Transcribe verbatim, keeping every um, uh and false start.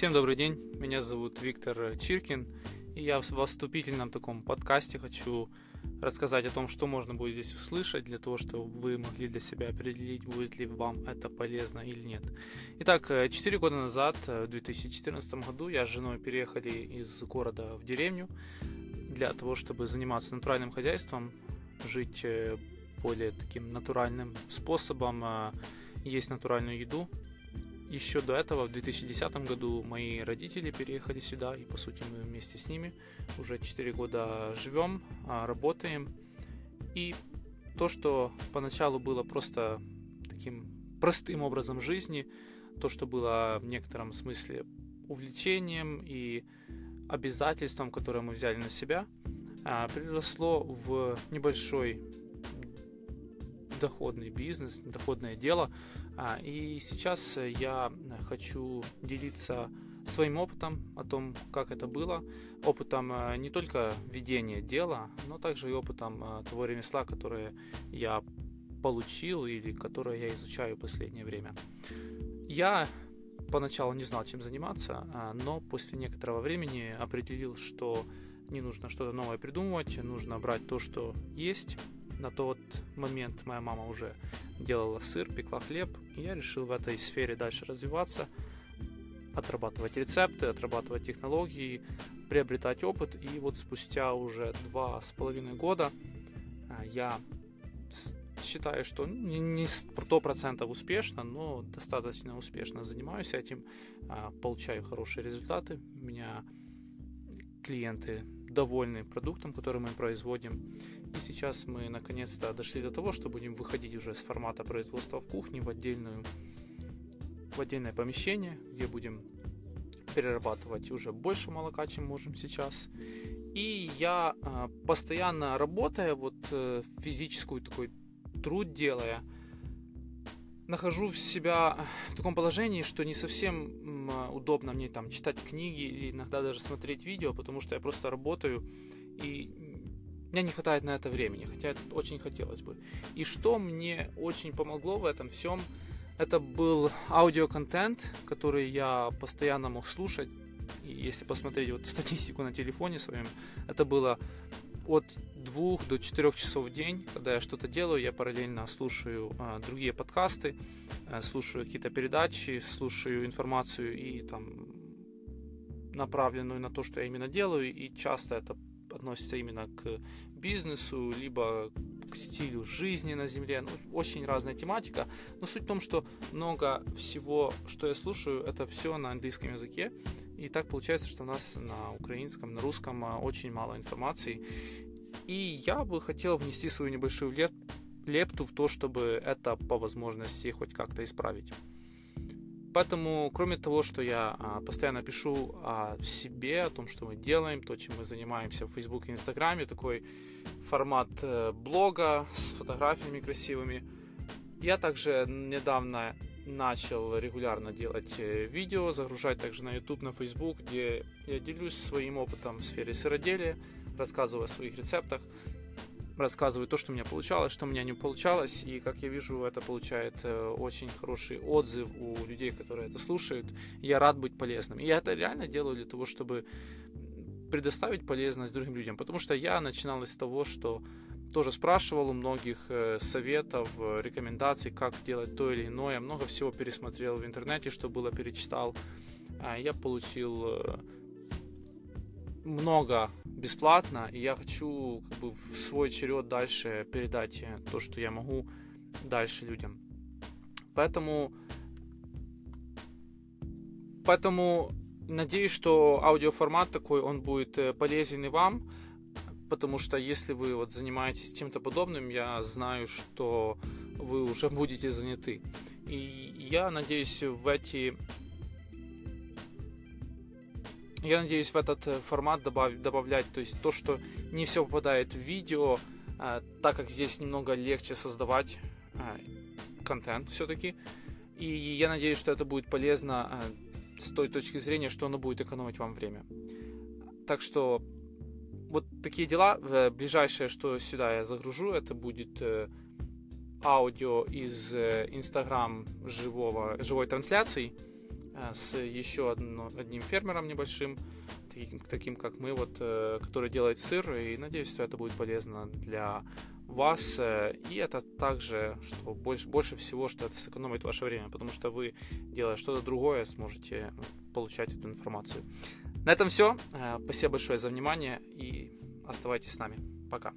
Всем добрый день, меня зовут Виктор Чиркин, и я в вступительном таком подкасте хочу рассказать о том, что можно будет здесь услышать, для того, чтобы вы могли для себя определить, будет ли вам это полезно или нет. Итак, четыре года назад, в две тысячи четырнадцатом году, я с женой переехали из города в деревню для того, чтобы заниматься натуральным хозяйством, жить более таким натуральным способом, есть натуральную еду. Еще до этого, в две тысячи десятом году, мои родители переехали сюда, и, по сути, мы вместе с ними уже четыре года живем, работаем. И то, что поначалу было просто таким простым образом жизни, то, что было в некотором смысле увлечением и обязательством, которое мы взяли на себя, переросло в небольшой доходный бизнес, доходное дело. И сейчас я хочу делиться своим опытом о том, как это было, опытом не только ведения дела, но также и опытом того ремесла, которое я получил или которое я изучаю в последнее время. Я поначалу не знал, чем заниматься, но после некоторого времени определил, что не нужно что-то новое придумывать, нужно брать то, что есть. На тот момент моя мама уже делала сыр, пекла хлеб, и я решил в этой сфере дальше развиваться, отрабатывать рецепты, отрабатывать технологии, приобретать опыт. И вот спустя уже два с половиной года я считаю, что не сто процентов успешно, но достаточно успешно занимаюсь этим, получаю хорошие результаты, у меня клиенты довольны продуктом, который мы производим. И сейчас мы наконец-то дошли до того, что будем выходить уже с формата производства в кухне в, отдельную, в отдельное помещение, где будем перерабатывать уже больше молока, чем можем сейчас. И я, постоянно работая, вот физическую такой труд делая, нахожу в себя в таком положении, что не совсем удобно мне там читать книги или иногда даже смотреть видео, потому что я просто работаю, и мне не хватает на это времени, хотя очень хотелось бы. И что мне очень помогло в этом всем, это был аудиоконтент, который я постоянно мог слушать. И если посмотреть вот статистику на телефоне своем, это было от двух до четырех часов в день. Когда я что-то делаю, я параллельно слушаю э, другие подкасты, э, слушаю какие-то передачи, слушаю информацию и там направленную на то, что я именно делаю. И часто это относится именно к бизнесу, либо к стилю жизни на земле. Ну, очень разная тематика. Но суть в том, что много всего, что я слушаю, это все на английском языке. И так получается, что у нас на украинском, на русском очень мало информации. И я бы хотел внести свою небольшую лепту в то, чтобы это по возможности хоть как-то исправить. Поэтому, кроме того, что я постоянно пишу о себе, о том, что мы делаем, то, чем мы занимаемся в Facebook и Инстаграме, такой формат блога с фотографиями красивыми, я также недавно начал регулярно делать видео, загружать также на YouTube, на Facebook, где я делюсь своим опытом в сфере сыроделия, рассказываю о своих рецептах, рассказываю то, что у меня получалось, что у меня не получалось, и, как я вижу, это получает очень хороший отзыв у людей, которые это слушают. Я рад быть полезным. И я это реально делаю для того, чтобы предоставить полезность другим людям, потому что я начинал из того, что тоже спрашивал у многих советов, рекомендаций, как делать то или иное. Много всего пересмотрел в интернете, что было, перечитал. Я получил много бесплатно, и я хочу как бы в свой черед дальше передать то, что я могу, дальше людям. Поэтому, поэтому надеюсь, что аудиоформат такой, он будет полезен и вам, потому что если вы вот занимаетесь чем-то подобным, я знаю, что вы уже будете заняты. И я надеюсь, в эти... Я надеюсь, в этот формат добав- добавлять, то есть то, что не все попадает в видео, э, так как здесь немного легче создавать э, контент все-таки. И я надеюсь, что это будет полезно э, с той точки зрения, что оно будет экономить вам время. Так что вот такие дела. Ближайшее, что сюда я загружу, это будет э, аудио из Инстаграм э, живого, живой трансляции. с еще одно, одним фермером небольшим, таким, таким как мы, вот, который делает сыр, и надеюсь, что это будет полезно для вас, и это также, что больше, больше всего, что это сэкономит ваше время, потому что вы, делая что-то другое, сможете получать эту информацию. На этом все. Спасибо большое за внимание и оставайтесь с нами. Пока.